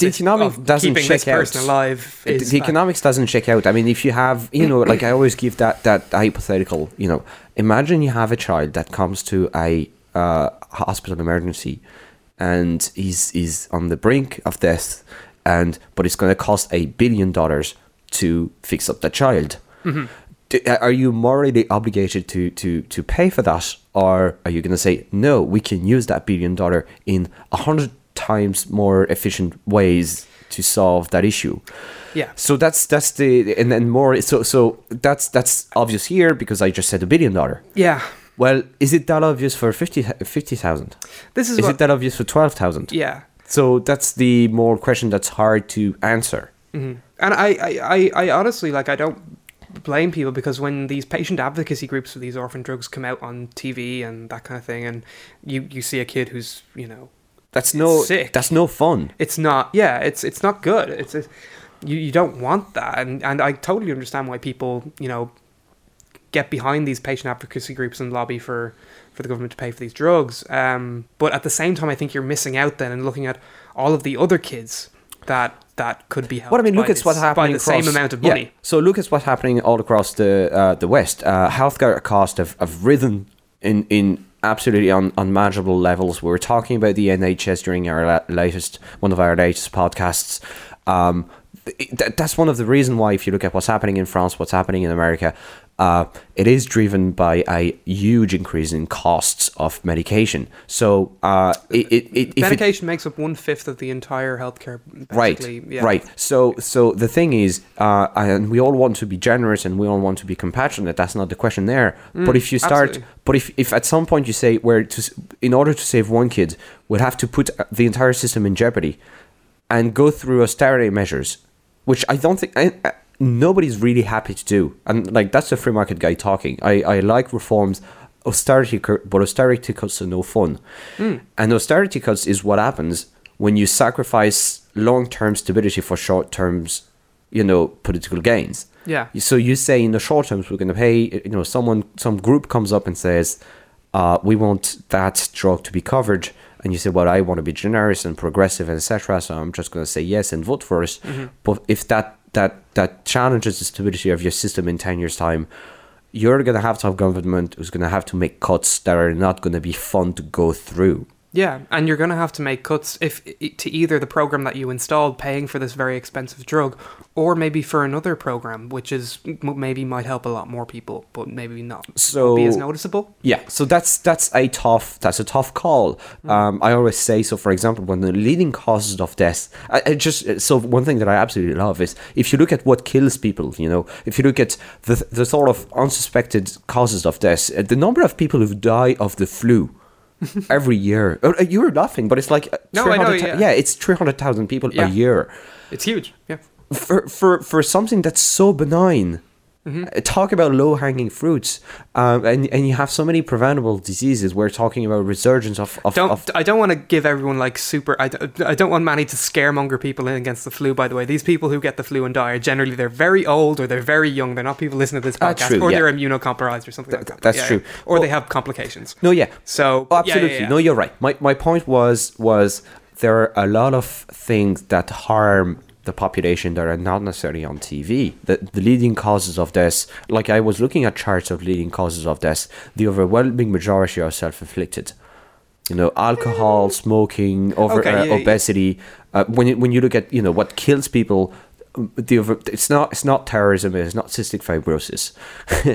doesn't keeping check this person out. Alive is the economics doesn't check out. I mean, if you have, you know, like I always give that hypothetical, you know, imagine you have a child that comes to a hospital emergency and is on the brink of death, but it's going to cost $1 billion to fix up the child. Mm-hmm. Are you morally obligated to pay for that? Or are you going to say, no, we can use that $1 billion in 100 times more efficient ways to solve that issue? Yeah. So that's the, and then more, so that's obvious here because I just said $1 billion. Yeah. Well, is it that obvious for 50,000? Is it that obvious for 12,000? Yeah. So that's the more question that's hard to answer. Mm-hmm. And I honestly, like, I don't blame people, because when these patient advocacy groups for these orphan drugs come out on TV and that kind of thing, and you see a kid who's, you know, that's no fun. It's not. Yeah, it's not good. It's you don't want that, and I totally understand why people, you know, get behind these patient advocacy groups and lobby for the government to pay for these drugs. But at the same time, I think you're missing out then and looking at all of the other kids that could be helped. Well, I mean, what's happening by the same amount of money. Yeah. So look at what's happening all across the West. Healthcare costs have risen in absolutely unmanageable levels. We were talking about the NHS during our latest podcasts. That's one of the reasons why, if you look at what's happening in France, what's happening in America, it is driven by a huge increase in costs of medication. So medication makes up 1/5 of the entire healthcare. Basically. Right. Yeah. Right. So the thing is, and we all want to be generous and we all want to be compassionate. That's not the question there. But if you start, if at some point you say, in order to save one kid, we'll have to put the entire system in jeopardy and go through austerity measures, which I don't think nobody's really happy to do. And like, that's the free market guy talking. I like reforms, austerity, but austerity cuts are no fun. And austerity cuts is what happens when you sacrifice long-term stability for short-term, you know, political gains. Yeah. So you say in the short terms, we're going to pay, you know, some group comes up and says, we want that drug to be covered. And you say, well, I want to be generous and progressive, and etc. So I'm just going to say yes and vote for us. Mm-hmm. But if that challenges the stability of your system in 10 years' time, you're going to have government who's going to have to make cuts that are not going to be fun to go through. Yeah, and you're going to have to make cuts to either the program that you installed, paying for this very expensive drug, or maybe for another program, which is maybe might help a lot more people, but maybe not be as noticeable. Yeah, so that's a tough call. I always say, so for example, one of the leading causes of death, so one thing that I absolutely love is if you look at what kills people, if you look at the sort of unsuspected causes of death, the number of people who die of the flu every year. You were laughing, but it's like... No, I know, yeah. Yeah, it's 300,000 people a year. It's huge, yeah. For something that's so benign. Mm-hmm. Talk about low-hanging fruits. And you have so many preventable diseases. We're talking about resurgence I don't want to give everyone like super... I don't want Manny to scaremonger people in against the flu, by the way. These people who get the flu and die are generally, they're very old or they're very young. They're not people listening to this podcast. True, or they're immunocompromised or something like that. That's true. Or they have complications. No, yeah. So... Oh, absolutely. Yeah. No, you're right. My point was there are a lot of things that harm the population that are not necessarily on TV. The leading causes of death, like I was looking at charts of leading causes of death, the overwhelming majority are self-inflicted. Alcohol, smoking, obesity. When you look at what kills people, it's not terrorism, it's not cystic fibrosis.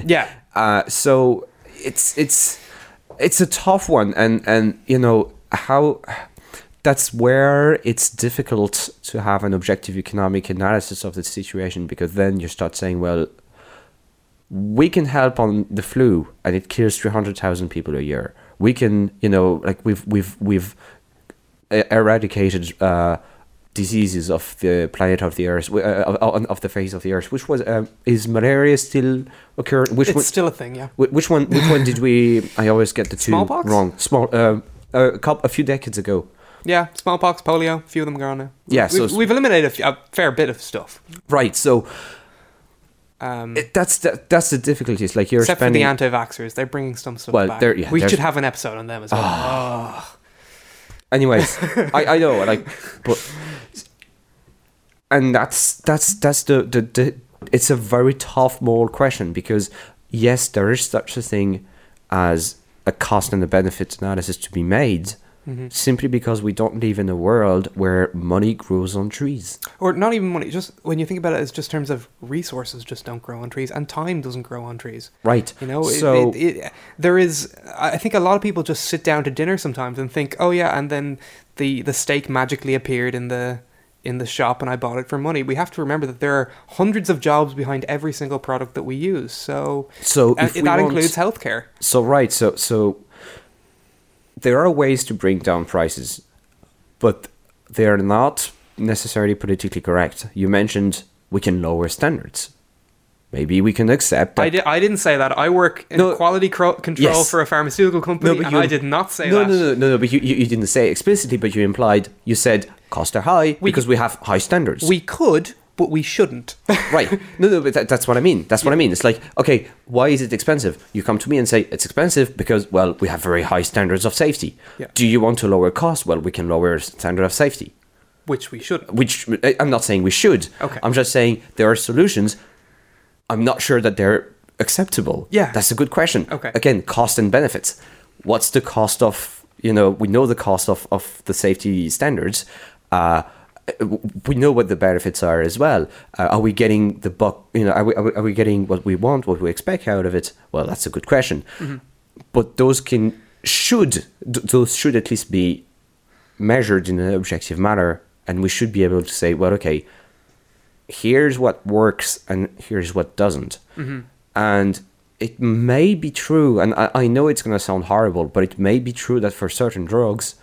Yeah. So it's a tough one, and how. That's where it's difficult to have an objective economic analysis of the situation, because then you start saying, well, we can help on the flu and it kills 300,000 people a year. We can, we've eradicated diseases of the planet of the earth, of the face of the earth, which was is malaria still occurring? Still a thing, yeah. Which one did we? I always get the two smallpox? Wrong. A few decades ago. Yeah, smallpox, polio, a few of them gone now. Yeah, so we've eliminated a fair bit of stuff. Right, so that's the difficulty. It's like except for the anti-vaxxers, they're bringing some stuff back. We should have an episode on them as well. Oh. Anyways, I know, and that's the it's a very tough moral question, because yes, there is such a thing as a cost and a benefit analysis to be made. Mm-hmm. Simply because we don't live in a world where money grows on trees. Or not even money, just when you think about it, it's just terms of resources just don't grow on trees, and time doesn't grow on trees. Right. So I think a lot of people just sit down to dinner sometimes and think, oh yeah, and then the steak magically appeared in the shop and I bought it for money. We have to remember that there are hundreds of jobs behind every single product that we use. So that includes healthcare. So right, so there are ways to bring down prices, but they are not necessarily politically correct. You mentioned we can lower standards. Maybe we can accept that. I didn't say that. I work in quality control for a pharmaceutical company, I did not say that. No, but you didn't say it explicitly, but you said costs are high because we have high standards. We could, but we shouldn't. Right. No, but that's what I mean. That's what I mean. It's like, okay, why is it expensive? You come to me and say it's expensive because, well, we have very high standards of safety. Yeah. Do you want to lower costs? Well, we can lower standard of safety. Which we shouldn't. Which I'm not saying we should. Okay. I'm just saying there are solutions. I'm not sure that they're acceptable. Yeah. That's a good question. Okay. Again, cost and benefits. What's the cost of, we know the cost of the safety standards. We know what the benefits are as well. Are we getting the buck? Are we getting what we want, what we expect out of it? Well, that's a good question. Mm-hmm. But those should at least be measured in an objective manner, and we should be able to say, well, okay, here's what works and here's what doesn't. Mm-hmm. And it may be true, and I know it's going to sound horrible, but it may be true that for certain drugs,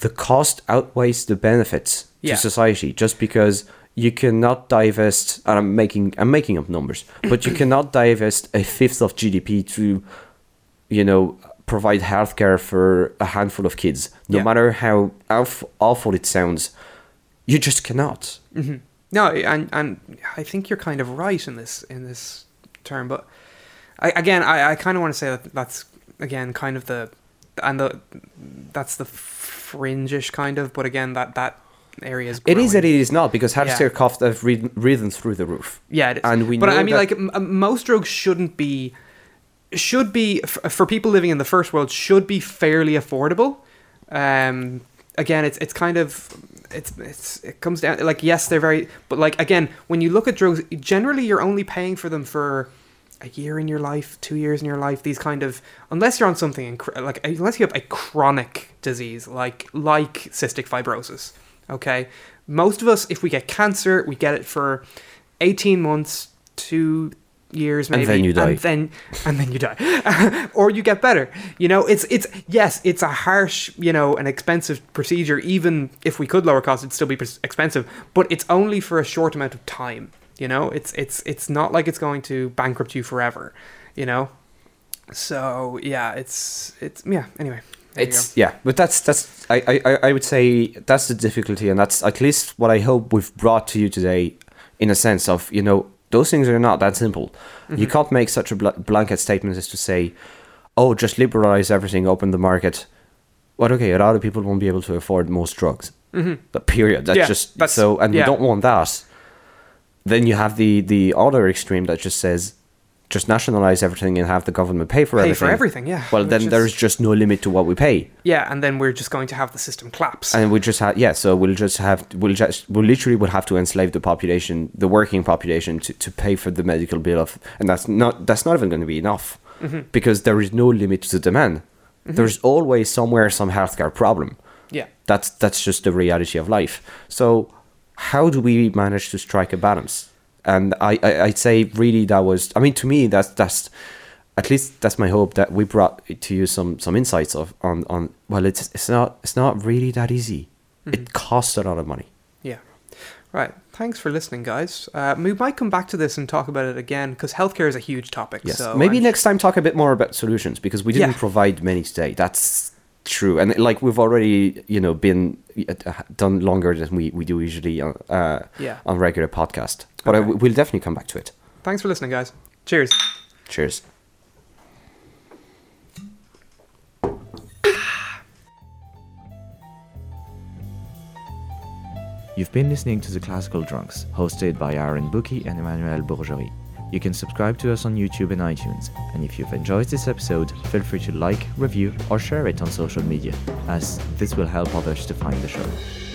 the cost outweighs the benefits. Yeah. To society, just because you cannot divest, and I'm making up numbers, but you cannot divest a fifth of GDP to, provide healthcare for a handful of kids, no matter how awful it sounds. You just cannot. Mm-hmm. No, and I think you're kind of right in this term, but I kind of want to say that that's again, kind of the, and the, that's the fringish kind of, but again, that area is growing. It is and it is not, because healthcare costs have risen through the roof. Yeah, it is. And we but know I mean, like, most drugs should be, for people living in the first world, should be fairly affordable. Again, it's kind of, it comes down, like, yes, they're very, but like, again, when you look at drugs, generally you're only paying for them for a year in your life, 2 years in your life, these kind of, unless you're on something, like, unless you have a chronic disease, like cystic fibrosis, okay? Most of us, if we get cancer, we get it for 18 months to 2 years maybe, and then you die, and then you die or you get better, you know. It's yes, it's a harsh, you know, an expensive procedure. Even if we could lower costs, it'd still be expensive, but it's only for a short amount of time, you know. It's not like it's going to bankrupt you forever, you know. So yeah, it's yeah, anyway, it's yeah, but that's I would say that's the difficulty, and that's at least what I hope we've brought to you today, in a sense of, you know, those things are not that simple. Mm-hmm. You can't make such a blanket statement as to say, oh, just liberalize everything, open the market. Well, okay, a lot of people won't be able to afford most drugs. Mm-hmm. But period. That's just that's, so, and we don't want that. Then you have the other extreme that just says, just nationalize everything and have the government pay for everything. Pay for everything, yeah. Well, then there's just no limit to what we pay. Yeah, and then we're just going to have the system collapse. And we just have, yeah, so we'll literally have to enslave the population, the working population, to pay for the medical bill of, and that's not even going to be enough, mm-hmm. because there is no limit to demand. Mm-hmm. There's always somewhere some healthcare problem. Yeah. That's just the reality of life. So how do we manage to strike a balance? And I'd say really that was, I mean, to me, that's at least that's my hope, that we brought to you some insights on well, it's not really that easy. Mm-hmm. It costs a lot of money. Yeah. Right. Thanks for listening, guys. We might come back to this and talk about it again, because healthcare is a huge topic. Yes. So maybe next time talk a bit more about solutions, because we didn't provide many today. That's true. And like we've already, you know, been done longer than we do usually on regular podcast. But okay. We'll definitely come back to it. Thanks for listening, guys. Cheers. Cheers. You've been listening to The Classical Drunks, hosted by Aaron Buki and Emmanuel Bourgerie. You can subscribe to us on YouTube and iTunes. And if you've enjoyed this episode, feel free to like, review, or share it on social media, as this will help others to find the show.